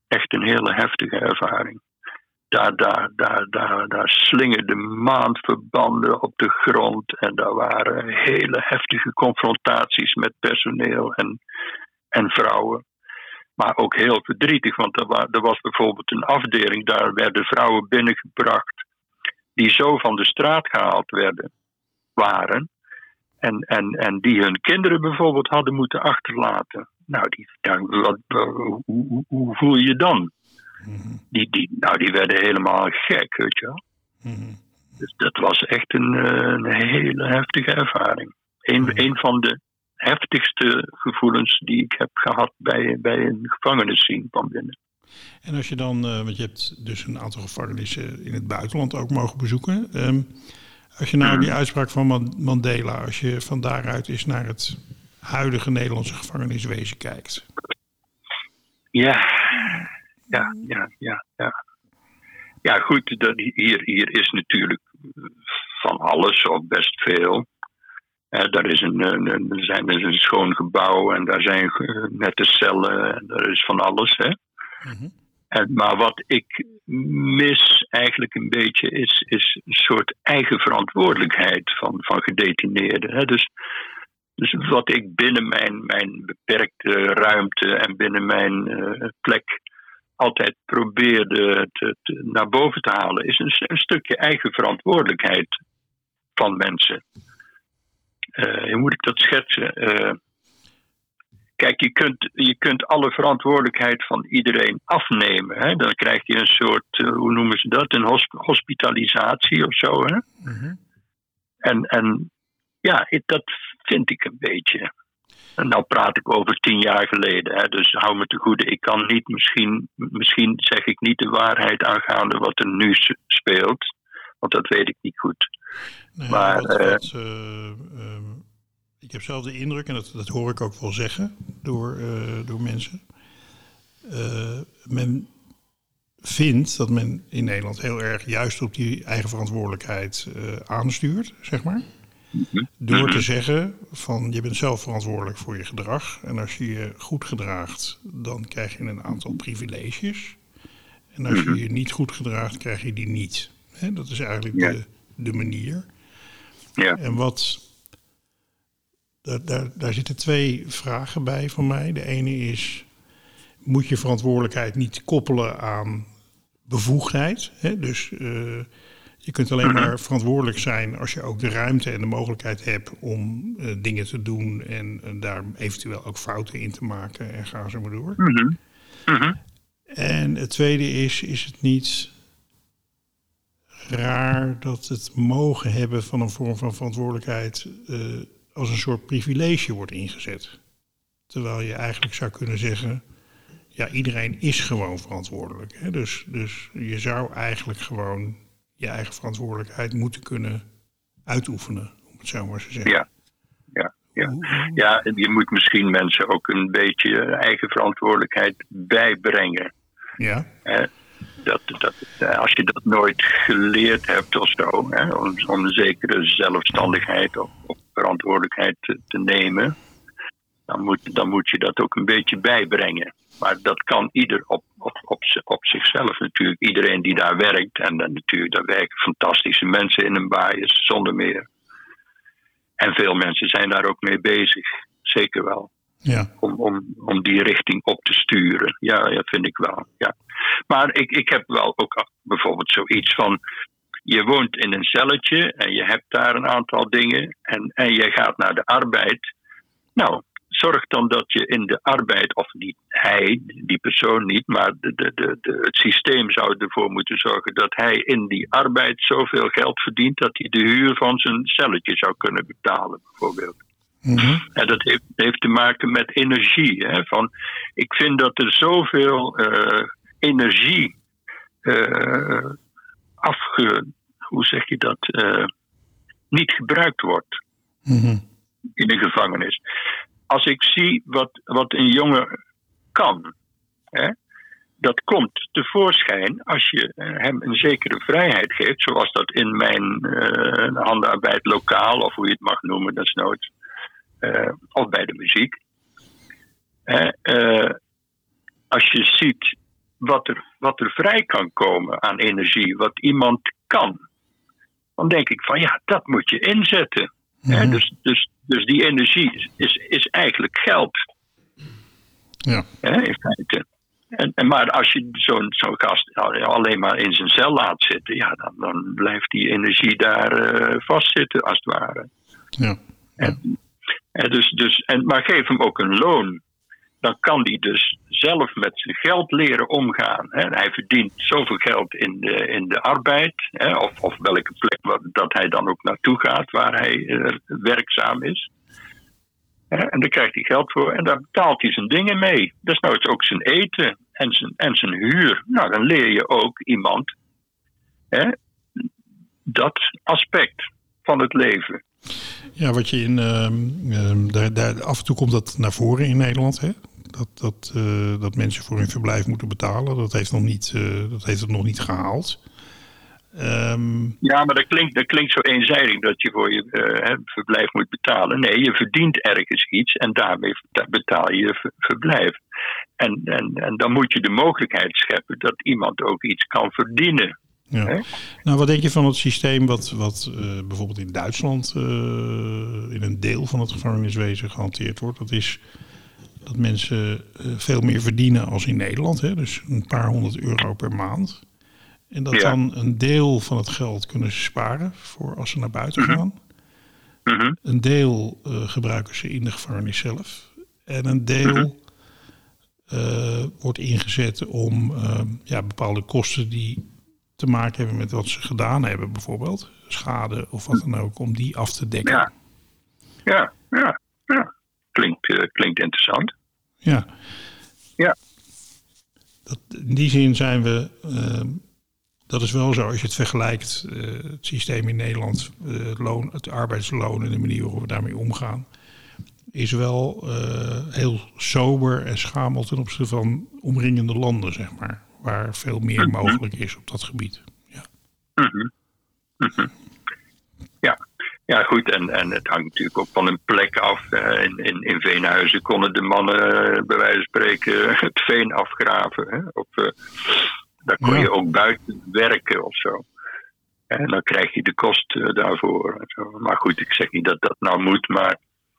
Echt een hele heftige ervaring. Daar slingerden maandverbanden op de grond en daar waren hele heftige confrontaties met personeel en vrouwen. Maar ook heel verdrietig, want er was bijvoorbeeld een afdeling, daar werden vrouwen binnengebracht die zo van de straat gehaald waren. En die hun kinderen bijvoorbeeld hadden moeten achterlaten. Nou, hoe voel je je dan? Mm-hmm. Die werden helemaal gek, weet je wel. Mm-hmm. Dus dat was echt een hele heftige ervaring. Een van de heftigste gevoelens die ik heb gehad bij een gevangenisscene van binnen. En als je dan, want je hebt dus een aantal gevangenissen in het buitenland ook mogen bezoeken. Als je die uitspraak van Mandela, als je van daaruit eens naar het huidige Nederlandse gevangeniswezen kijkt. Ja. Ja, goed, hier is natuurlijk van alles of best veel. Er is een schoon gebouw en daar zijn nette cellen en daar is van alles. Hè? Mm-hmm. Maar wat ik mis eigenlijk een beetje is een soort eigen verantwoordelijkheid van gedetineerden. Hè? Dus wat ik binnen mijn beperkte ruimte en binnen mijn plek altijd probeerde te naar boven te halen, is een stukje eigen verantwoordelijkheid van mensen. Hoe moet ik dat schetsen? Kijk, je kunt alle verantwoordelijkheid van iedereen afnemen. Hè? Dan krijg je een soort, hoe noemen ze dat? Een hospitalisatie of zo. Hè? Mm-hmm. En dat vind ik een beetje. En nou praat ik over 10 jaar geleden. Hè? Dus hou me te goede. Ik kan niet, misschien zeg ik niet de waarheid aangaande wat er nu speelt. Want dat weet ik niet goed. Nee, maar ik heb zelf de indruk, en dat hoor ik ook wel zeggen door mensen. Men vindt dat men in Nederland heel erg juist op die eigen verantwoordelijkheid aanstuurt, zeg maar. Mm-hmm. Door te zeggen van je bent zelf verantwoordelijk voor je gedrag. En als je je goed gedraagt, dan krijg je een aantal privileges. En als je je niet goed gedraagt, krijg je die niet. He, dat is eigenlijk de manier. Ja. En wat... Daar zitten 2 vragen bij van mij. De ene is, moet je verantwoordelijkheid niet koppelen aan bevoegdheid? He, dus je kunt alleen maar verantwoordelijk zijn als je ook de ruimte en de mogelijkheid hebt om dingen te doen en daar eventueel ook fouten in te maken en ga zo maar door. Mm-hmm. Mm-hmm. En het tweede is het niet raar dat het mogen hebben van een vorm van verantwoordelijkheid als een soort privilege wordt ingezet. Terwijl je eigenlijk zou kunnen zeggen, iedereen is gewoon verantwoordelijk. Hè? Dus je zou eigenlijk gewoon je eigen verantwoordelijkheid moeten kunnen uitoefenen, om het zo maar te zeggen. Ja, je moet misschien mensen ook een beetje eigen verantwoordelijkheid bijbrengen. Ja. Als je dat nooit geleerd hebt of zo, hè, om een zekere zelfstandigheid of verantwoordelijkheid te nemen, dan moet je dat ook een beetje bijbrengen. Maar dat kan ieder op zichzelf natuurlijk. Iedereen die daar werkt, en dan natuurlijk, daar werken fantastische mensen in een baaiers, zonder meer. En veel mensen zijn daar ook mee bezig, zeker wel. Ja. Om die richting op te sturen. Ja, dat vind ik wel. Ja. Maar ik heb wel ook bijvoorbeeld zoiets van, je woont in een celletje en je hebt daar een aantal dingen en je gaat naar de arbeid. Nou, zorg dan dat je in de arbeid, of niet hij, die persoon niet, maar het systeem zou ervoor moeten zorgen dat hij in die arbeid zoveel geld verdient dat hij de huur van zijn celletje zou kunnen betalen, bijvoorbeeld. Mm-hmm. En dat heeft te maken met energie. Hè? Van, ik vind dat er zoveel energie niet gebruikt wordt, mm-hmm, in de gevangenis. Als ik zie wat een jongen kan, hè, dat komt tevoorschijn als je hem een zekere vrijheid geeft, zoals dat in mijn handarbeid lokaal, of hoe je het mag noemen, desnoods, of bij de muziek. Als je ziet wat er vrij kan komen aan energie, wat iemand kan, dan denk ik van ja, dat moet je inzetten. Mm-hmm. Dus die energie is eigenlijk geld. Ja. In feite. Maar als je zo'n gast alleen maar in zijn cel laat zitten, ja, dan blijft die energie daar vastzitten, als het ware. Ja. Maar geef hem ook een loon. Dan kan hij dus zelf met zijn geld leren omgaan. Hè. Hij verdient zoveel geld in de arbeid. Hè, of welke plek dat hij dan ook naartoe gaat waar hij werkzaam is. Hè, en daar krijgt hij geld voor. En daar betaalt hij zijn dingen mee. Desnoods ook zijn eten en zijn huur. Nou, dan leer je ook iemand, hè, dat aspect van het leven. Ja, wat je in daar af en toe komt dat naar voren in Nederland, hè? Dat mensen voor hun verblijf moeten betalen. Dat heeft het nog niet gehaald. Ja, maar dat klinkt zo eenzijdig dat je voor je verblijf moet betalen. Nee, je verdient ergens iets en daarmee betaal je je verblijf. En dan moet je de mogelijkheid scheppen dat iemand ook iets kan verdienen. Ja. Nou, wat denk je van het systeem wat bijvoorbeeld in Duitsland in een deel van het gevangeniswezen gehanteerd wordt? Dat is dat mensen veel meer verdienen als in Nederland, hè? Dus een paar €100 per maand. En dat dan een deel van het geld kunnen ze sparen voor als ze naar buiten gaan. Mm-hmm. Een deel gebruiken ze in de gevangenis zelf. En een deel... Mm-hmm. Wordt ingezet om bepaalde kosten die te maken hebben met wat ze gedaan hebben, bijvoorbeeld schade of wat dan ook, om die af te dekken. Ja. Klinkt interessant. Ja. In die zin zijn we. Dat is wel zo als je het vergelijkt. Het systeem in Nederland, het arbeidsloon en de manier waarop we daarmee omgaan, is wel heel sober en schamel ten opzichte van omringende landen, zeg maar. Waar veel meer mogelijk is op dat gebied. Ja, mm-hmm. Mm-hmm. Ja goed. En het hangt natuurlijk ook van een plek af. In Veenhuizen konden de mannen bij wijze van spreken het veen afgraven. Hè? Of daar kon je ook buiten werken of zo. En dan krijg je de kosten daarvoor. Maar goed, ik zeg niet dat dat nou moet, maar...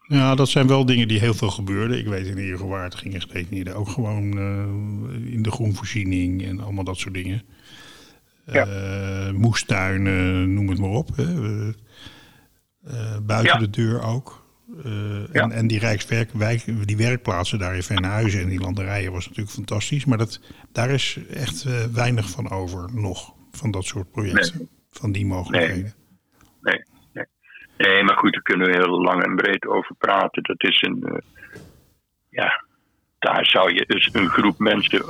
Ja, dat zijn wel dingen die heel veel gebeurden. Ik weet in Erewaard gingen gedetineerden ook gewoon in de groenvoorziening en allemaal dat soort dingen. Ja. Moestuinen, noem het maar op. Hè. Buiten de deur ook. En die die werkplaatsen daar in Veenhuizen en die landerijen was natuurlijk fantastisch. Maar daar is echt weinig van over nog, van dat soort projecten, van die mogelijkheden. Nee, maar goed, daar kunnen we heel lang en breed over praten. Dat is een... daar zou je dus een groep mensen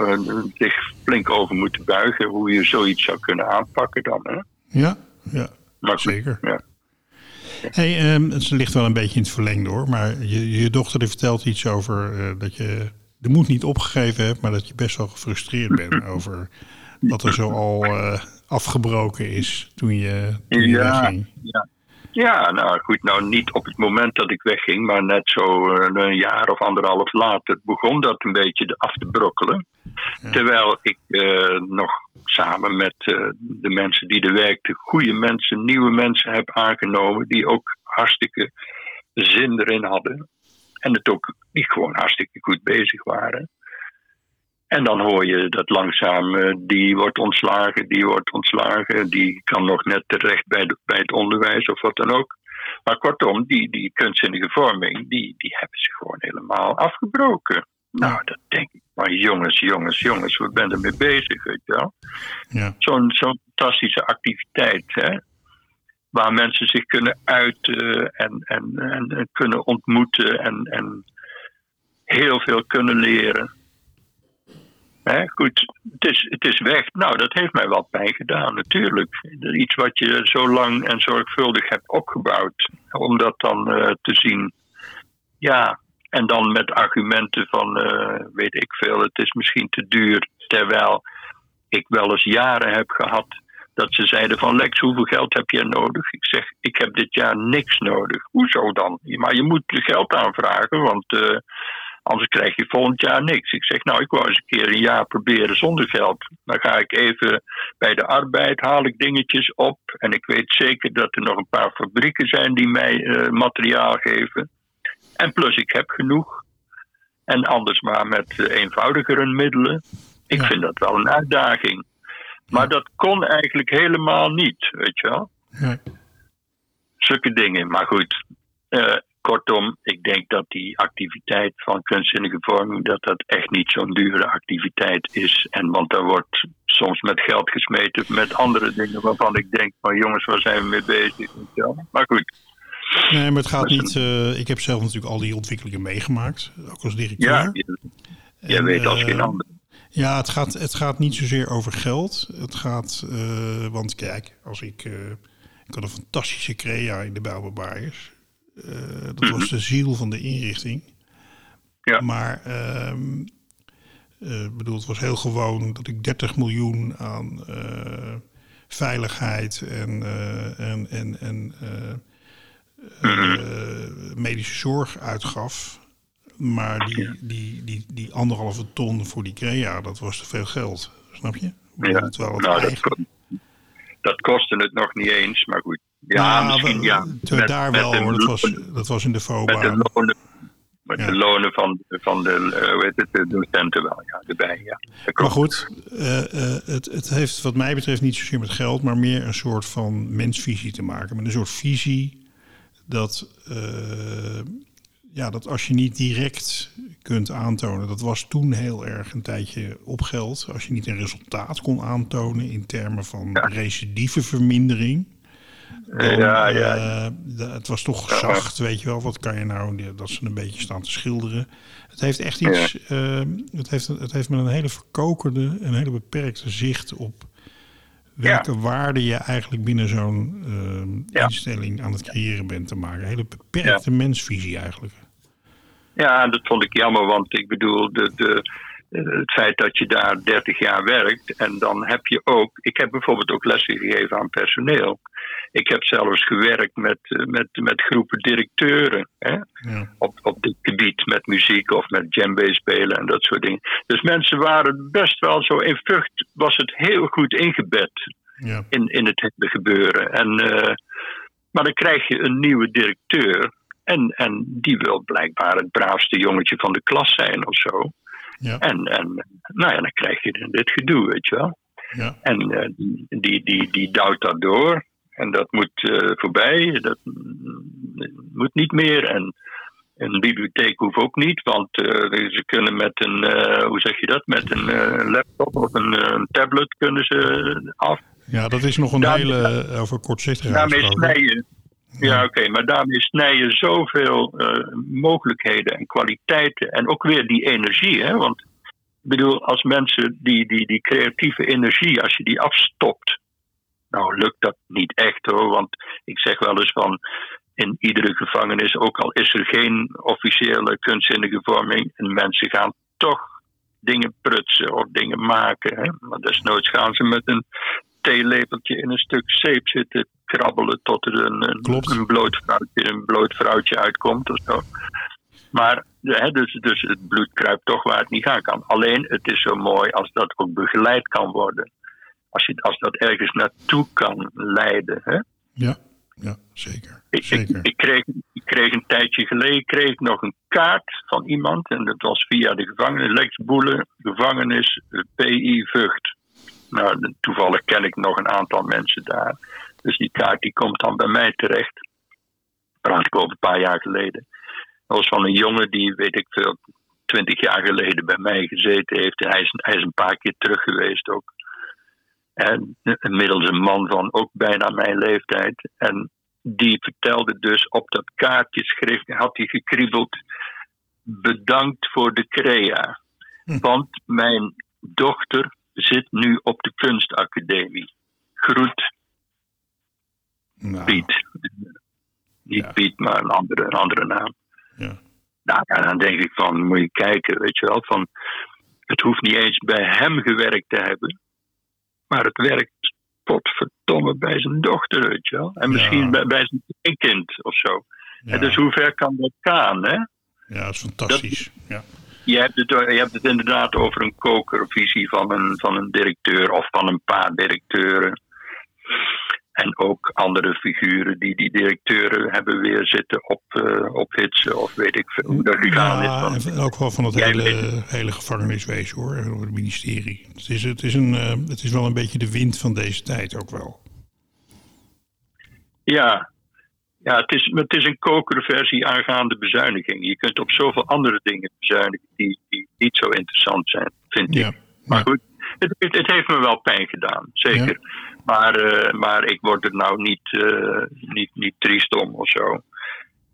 zich flink over moeten buigen, hoe je zoiets zou kunnen aanpakken dan, hè? Ja, zeker. Ja. Hey, het ligt wel een beetje in het verlengde hoor. Maar je dochter vertelt iets over dat je de moed niet opgegeven hebt, maar dat je best wel gefrustreerd bent over wat er zo al afgebroken is toen je wegging. Ja. Ja, nou goed, nou niet op het moment dat ik wegging, maar net zo een jaar of anderhalf later begon dat een beetje af te brokkelen. Ja. Terwijl ik nog samen met de mensen die er werkten, goede mensen, nieuwe mensen heb aangenomen die ook hartstikke zin erin hadden. En het ook die gewoon hartstikke goed bezig waren. En dan hoor je dat langzaam, die wordt ontslagen, die kan nog net terecht bij het onderwijs of wat dan ook. Maar kortom, die kunstzinnige vorming, die hebben ze gewoon helemaal afgebroken. Nou, dat denk ik. Maar jongens, we zijn ermee bezig, weet je wel. Ja. Zo'n fantastische activiteit, hè. Waar mensen zich kunnen uiten en kunnen ontmoeten en heel veel kunnen leren. Hè, goed, het is weg. Nou, dat heeft mij wat pijn gedaan, natuurlijk. Iets wat je zo lang en zorgvuldig hebt opgebouwd. Om dat dan te zien. Ja, en dan met argumenten van, weet ik veel, het is misschien te duur. Terwijl ik wel eens jaren heb gehad dat ze zeiden van, Lex, hoeveel geld heb jij nodig? Ik zeg, ik heb dit jaar niks nodig. Hoezo dan? Maar je moet geld aanvragen, want anders krijg je volgend jaar niks. Ik zeg, nou, ik wou eens een keer een jaar proberen zonder geld. Dan ga ik even bij de arbeid, haal ik dingetjes op. En ik weet zeker dat er nog een paar fabrieken zijn die mij materiaal geven. En plus, ik heb genoeg. En anders maar met eenvoudigere middelen. Ik vind dat wel een uitdaging. Maar dat kon eigenlijk helemaal niet, weet je wel. Nee. Zulke dingen, maar goed. Kortom, ik denk dat die activiteit van kunstzinnige vorming, dat echt niet zo'n dure activiteit is. En want daar wordt soms met geld gesmeten, met andere dingen waarvan ik denk, maar jongens, waar zijn we mee bezig? Weet je wel? Maar goed. Nee, maar het gaat niet. Ik heb zelf natuurlijk al die ontwikkelingen meegemaakt, ook als directeur. Ja, jij weet als geen ander. Ja, het gaat niet zozeer over geld. Het gaat, want kijk, als ik had een fantastische crea in de Bijbelbaaiers. Dat was de ziel van de inrichting. Ja. Maar het was heel gewoon dat ik 30 miljoen aan veiligheid en medische zorg uitgaf. Maar die 1,5 ton voor die crea, dat was te veel geld. Snap je? Ja. Dat kostte het nog niet eens, maar goed. Ja, misschien ja. Daar wel hoor, dat was in de FOBA. Met de lonen van de docenten wel, ja, erbij. Ja. Maar goed, het heeft wat mij betreft niet zozeer met geld, maar meer een soort van mensvisie te maken. Met een soort visie dat als je niet direct kunt aantonen, dat was toen heel erg een tijdje op geld, als je niet een resultaat kon aantonen in termen van recidieve vermindering. Het was toch zacht, weet je wel. Wat kan je nou, dat ze een beetje staan te schilderen. Het heeft echt iets. Het heeft met een hele verkokerde, een hele beperkte zicht op welke waarde je eigenlijk binnen zo'n instelling aan het creëren bent te maken. Een hele beperkte mensvisie eigenlijk. Ja, dat vond ik jammer, want ik bedoel, het feit dat je daar 30 jaar werkt en dan heb je ook. Ik heb bijvoorbeeld ook lessen gegeven aan personeel. Ik heb zelfs gewerkt met groepen directeuren, hè? Ja. Op dit gebied, met muziek of met djembe spelen en dat soort dingen. Dus mensen waren best wel zo in Vught, was het heel goed ingebed in het hele gebeuren. Maar dan krijg je een nieuwe directeur en die wil blijkbaar het braafste jongetje van de klas zijn of zo. Ja. En dan krijg je dit gedoe, weet je wel. Ja. En die duwt dat door. En dat moet voorbij, dat moet niet meer. En een bibliotheek hoeft ook niet, want ze kunnen met een, laptop of een tablet kunnen ze af. Ja, dat is nog een hele over kortzichtigheid. Daarmee snijden. Ja, oké, maar daarmee snij je zoveel mogelijkheden en kwaliteiten. En ook weer die energie, hè? Want ik bedoel, als mensen die creatieve energie, als je die afstopt. Nou, lukt dat niet echt hoor, want ik zeg wel eens van, in iedere gevangenis, ook al is er geen officiële kunstzinnige vorming, en mensen gaan toch dingen prutsen of dingen maken. Hè? Maar desnoods gaan ze met een theelepeltje in een stuk zeep zitten krabbelen tot er een bloot vrouwtje uitkomt of zo. Maar hè, dus het bloed kruipt toch waar het niet gaan kan. Alleen, het is zo mooi als dat ook begeleid kan worden. Als dat ergens naartoe kan leiden. Hè? Ja, zeker. Ik kreeg een tijdje geleden nog een kaart van iemand. En dat was via de gevangenis. Lex Boelen, gevangenis PI Vught. Nou, toevallig ken ik nog een aantal mensen daar. Dus die kaart die komt dan bij mij terecht. Praat ik over een paar jaar geleden. Dat was van een jongen die, weet ik veel, 20 jaar geleden bij mij gezeten heeft. En hij is een paar keer terug geweest ook. En inmiddels een man van ook bijna mijn leeftijd. En die vertelde dus op dat kaartjeschrift, had hij gekriebeld: bedankt voor de crea. Want mijn dochter zit nu op de kunstacademie. Groet, Piet. Niet ja. Piet, maar een andere naam. Ja. Nou, en dan denk ik van, moet je kijken, weet je wel. Van, het hoeft niet eens bij hem gewerkt te hebben. Maar het werkt potverdomme bij zijn dochter, weet je wel. En misschien bij zijn kind of zo. Ja. En dus hoe ver kan dat gaan, hè? Ja, dat is fantastisch. Je hebt het inderdaad over een kokervisie van een directeur of van een paar directeuren. En ook andere figuren die directeuren hebben weer zitten op hitsen of weet ik veel hoe dat gegaan is. En ook wel van het hele gevangeniswezen hoor, het ministerie. Het is wel een beetje de wind van deze tijd ook wel. Ja, het is een kokerversie aangaande bezuiniging. Je kunt op zoveel andere dingen bezuinigen die niet zo interessant zijn, vind ik. Maar goed. Het heeft me wel pijn gedaan, zeker. Ja. Maar ik word er nou niet triest om of zo.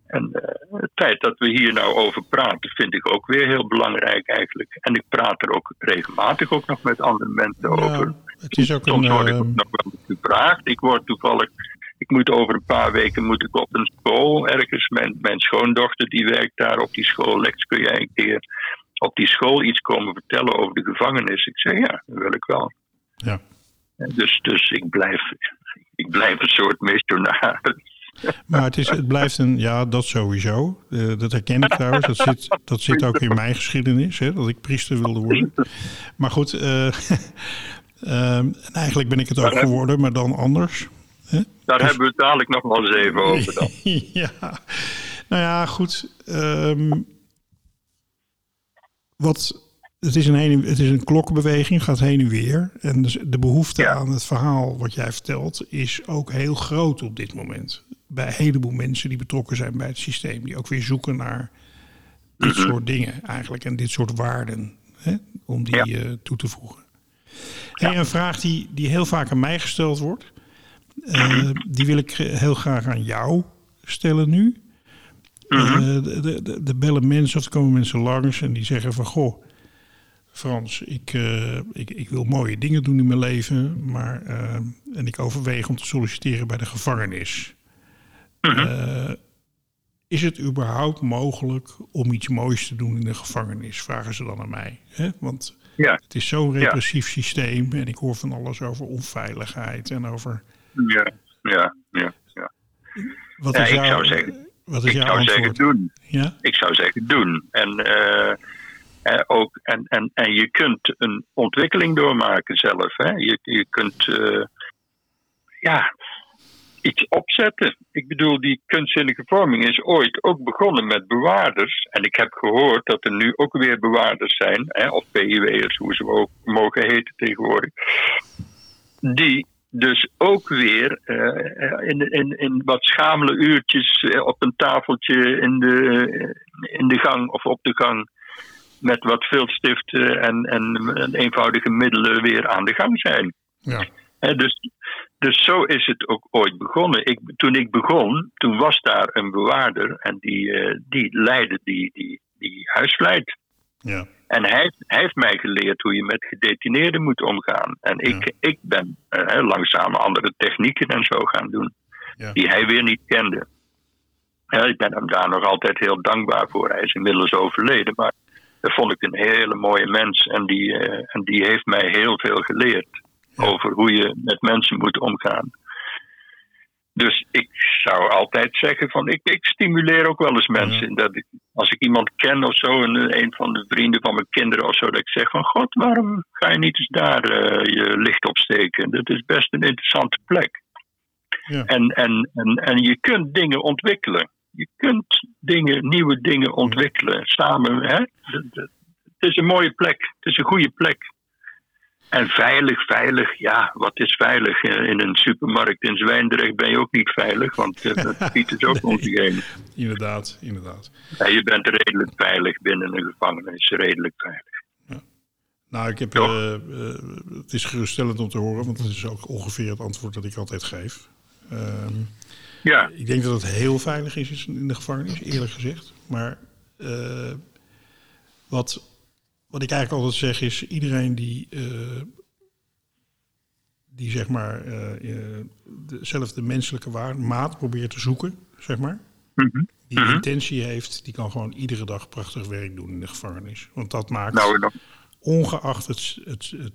En het feit dat we hier nou over praten vind ik ook weer heel belangrijk eigenlijk. En ik praat er ook regelmatig ook nog met andere mensen over. Het is ook soms word ik ook nog wel gevraagd. Ik word toevallig... Ik moet over een paar weken op een school ergens. Mijn schoondochter die werkt daar op die school. Lex, kun jij een keer op die school iets komen vertellen over de gevangenis? Ik zei, ja, dat wil ik wel. Ja. Dus ik blijf een soort missionaris. Maar het blijft een... Ja, dat sowieso. Dat herken ik trouwens. Dat zit ook in mijn geschiedenis, hè, dat ik priester wilde worden. Maar goed, en eigenlijk ben ik het ook geworden, maar dan anders. Huh? Daar hebben we het dadelijk nog wel eens even over dan. Ja, nou ja, goed. Het is een klokkenbeweging, gaat heen en weer. En dus de behoefte aan het verhaal wat jij vertelt is ook heel groot op dit moment. Bij een heleboel mensen die betrokken zijn bij het systeem. Die ook weer zoeken naar dit soort dingen eigenlijk. En dit soort waarden. Hè, om die toe te voegen. Ja. Hey, een vraag die heel vaak aan mij gesteld wordt. Die wil ik heel graag aan jou stellen nu. De bellen mensen of er komen mensen langs en die zeggen van... Goh, Frans, ik wil mooie dingen doen in mijn leven... maar en ik overweeg om te solliciteren bij de gevangenis. Is het überhaupt mogelijk om iets moois te doen in de gevangenis? Vragen ze dan aan mij. Hè? Want het is zo'n repressief systeem... en ik hoor van alles over onveiligheid en over... Ja. Ik zou zeggen doen. Ja? Ik zou zeggen doen. En je kunt een ontwikkeling doormaken zelf. Hè? Je kunt iets opzetten. Ik bedoel, die kunstzinnige vorming is ooit ook begonnen met bewaarders. En ik heb gehoord dat er nu ook weer bewaarders zijn. Hè? Of PIW'ers, hoe ze ook mogen heten tegenwoordig. Die... Dus ook weer in wat schamele uurtjes op een tafeltje in de gang of op de gang met wat viltstiften en eenvoudige middelen weer aan de gang zijn. Ja. Dus zo is het ook ooit begonnen. Toen was daar een bewaarder en die leidde die huisvleit. Ja. En hij heeft mij geleerd hoe je met gedetineerden moet omgaan. En ik ben langzaam andere technieken en zo gaan doen. Ja. Die hij weer niet kende. Ja, ik ben hem daar nog altijd heel dankbaar voor. Hij is inmiddels overleden, maar dat vond ik een hele mooie mens. En die heeft mij heel veel geleerd over hoe je met mensen moet omgaan. Dus ik zou altijd zeggen van, ik stimuleer ook wel eens mensen. Dat ik, als ik iemand ken of zo, en een van de vrienden van mijn kinderen of zo, dat ik zeg van, god, waarom ga je niet eens daar je licht opsteken? Dat is best een interessante plek. Ja. En je kunt dingen ontwikkelen. Je kunt nieuwe dingen ontwikkelen. Samen, hè? Het is een mooie plek. Het is een goede plek. En veilig, ja, wat is veilig? In een supermarkt in Zwijndrecht ben je ook niet veilig, want dat fiets is ook ongegeven. Inderdaad. Ja, je bent redelijk veilig binnen een gevangenis, redelijk veilig. Ja. Nou, ik heb, het is geruststellend om te horen, want dat is ook ongeveer het antwoord dat ik altijd geef. Ja. Ik denk dat het heel veilig is in de gevangenis, eerlijk gezegd. Maar wat ik eigenlijk altijd zeg is, iedereen die zeg maar zelf de menselijke maat probeert te zoeken, zeg maar, die intentie heeft, die kan gewoon iedere dag prachtig werk doen in de gevangenis. Want dat maakt, ongeacht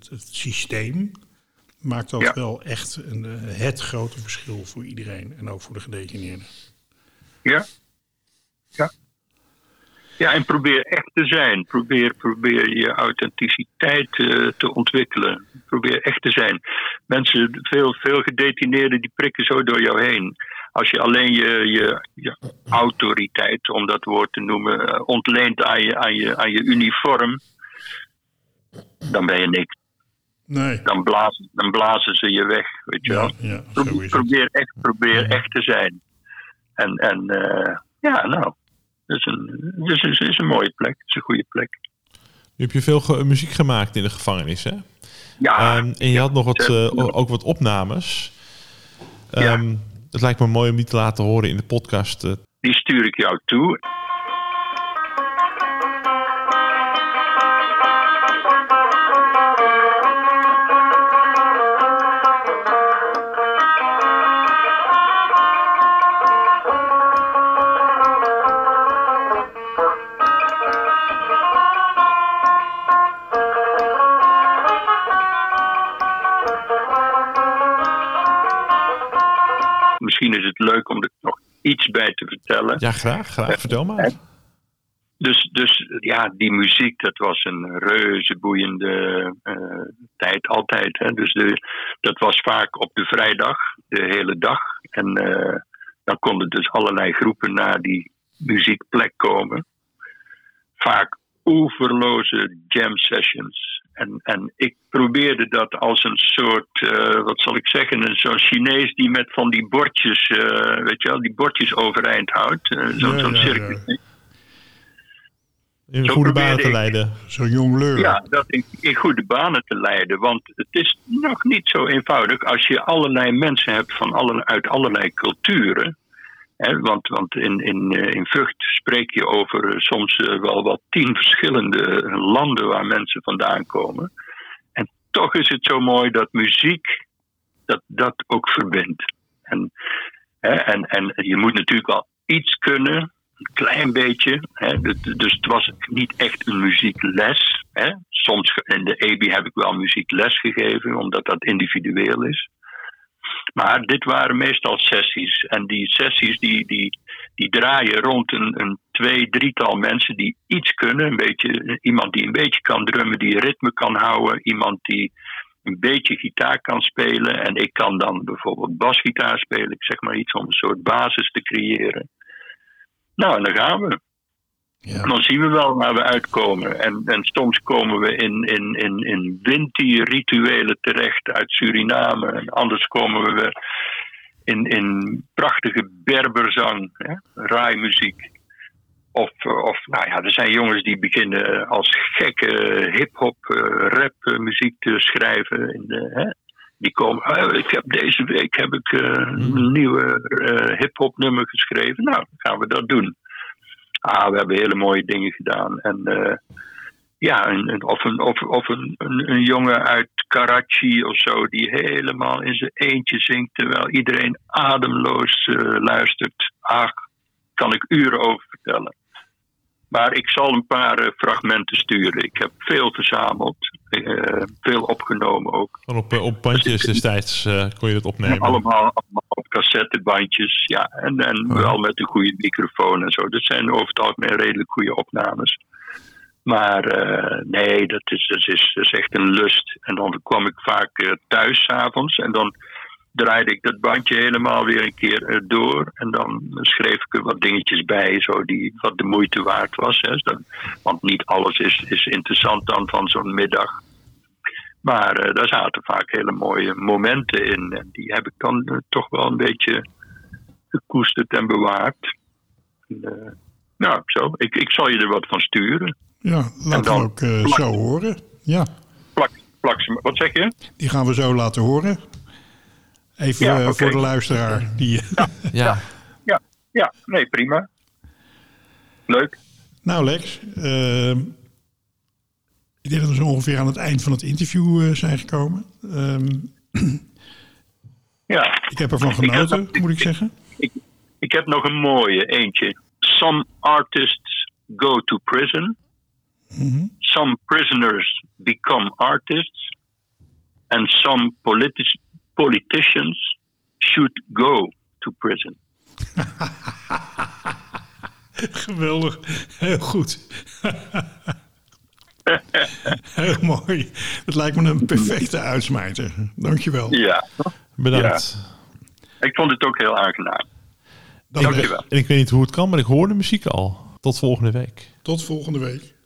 het systeem, maakt dat wel echt het grote verschil voor iedereen en ook voor de gedetineerden. Ja. Ja, en probeer echt te zijn. Probeer je authenticiteit te ontwikkelen. Probeer echt te zijn. Mensen, veel gedetineerden, die prikken zo door jou heen. Als je alleen je autoriteit, om dat woord te noemen, ontleent aan je uniform, dan ben je niks. Nee. Dan blazen ze je weg, weet je wel. Ja, probeer echt te zijn. En Het is een mooie plek. Het is een goede plek. Nu heb je veel muziek gemaakt in de gevangenis, hè? Ja. En je had nog wat opnames. Ja. Het lijkt me mooi om die te laten horen in de podcast. Die stuur ik jou toe. Misschien is het leuk om er nog iets bij te vertellen. Ja, graag. Vertel maar. Dus, die muziek, dat was een reuze boeiende tijd altijd. Hè? Dus dat was vaak op de vrijdag, de hele dag. En dan konden dus allerlei groepen naar die muziekplek komen. Vaak oeverloze jam sessions. En ik probeerde dat als een soort, zo'n Chinees die met van die bordjes, die bordjes overeind houdt. Zo'n cirkel. Ja. In goede banen te leiden, zo'n jongleur. Ja, dat in goede banen te leiden, want het is nog niet zo eenvoudig als je allerlei mensen hebt uit allerlei culturen. He, want in Vught spreek je over soms wel wat 10 verschillende landen waar mensen vandaan komen. En toch is het zo mooi dat muziek dat ook verbindt. En je moet natuurlijk wel iets kunnen, een klein beetje. He, dus het was niet echt een muziekles. He. Soms in de EBI heb ik wel muziekles gegeven, omdat dat individueel is. Maar dit waren meestal sessies. En die sessies die draaien rond een 2-3-tal mensen die iets kunnen. Een beetje, iemand die een beetje kan drummen, die ritme kan houden. Iemand die een beetje gitaar kan spelen. En ik kan dan bijvoorbeeld basgitaar spelen. Ik zeg maar iets om een soort basis te creëren. Nou, en dan gaan we. Ja. En dan zien we wel waar we uitkomen. En soms komen we in Winti-rituelen terecht uit Suriname. En anders komen we in prachtige berberzang, raaimuziek. Of, er zijn jongens die beginnen als gekke hip-hop, rap muziek te schrijven. Die komen, deze week heb ik een nieuwe hip-hop nummer geschreven. Nou, gaan we dat doen. We hebben hele mooie dingen gedaan. Of een jongen uit Karachi of zo, die helemaal in zijn eentje zingt, terwijl iedereen ademloos luistert. Ach, kan ik uren over vertellen. Maar ik zal een paar fragmenten sturen. Ik heb veel verzameld, veel opgenomen ook. Op bandjes destijds kon je het opnemen? Allemaal op cassettebandjes, ja. En wel met een goede microfoon en zo. Dat zijn over het algemeen redelijk goede opnames. Maar dat is echt een lust. En dan kwam ik vaak thuis 's avonds en dan draaide ik dat bandje helemaal weer een keer door. En dan schreef ik er wat dingetjes bij, zo die wat de moeite waard was. Hè. Want niet alles is interessant dan van zo'n middag. Maar daar zaten vaak hele mooie momenten in. En die heb ik dan toch wel een beetje gekoesterd en bewaard. Nou, zo. Ik zal je er wat van sturen. Ja, laat dan ook zo horen. Ja. Plak, wat zeg je? Die gaan we zo laten horen. Even okay. Voor de luisteraar. Die... Ja, nee, prima. Leuk. Nou, Lex. Ik denk dat we zo ongeveer aan het eind van het interview zijn gekomen. Ik heb ervan genoten, moet ik zeggen. Ik heb nog een mooie eentje. Some artists go to prison. Mm-hmm. Some prisoners become artists. And some politicians should go to prison. Geweldig. Heel goed. Heel mooi. Het lijkt me een perfecte uitsmijter. Dankjewel. Ja. Bedankt. Ja. Ik vond het ook heel aangenaam. Dankjewel. En ik weet niet hoe het kan, maar ik hoor de muziek al. Tot volgende week.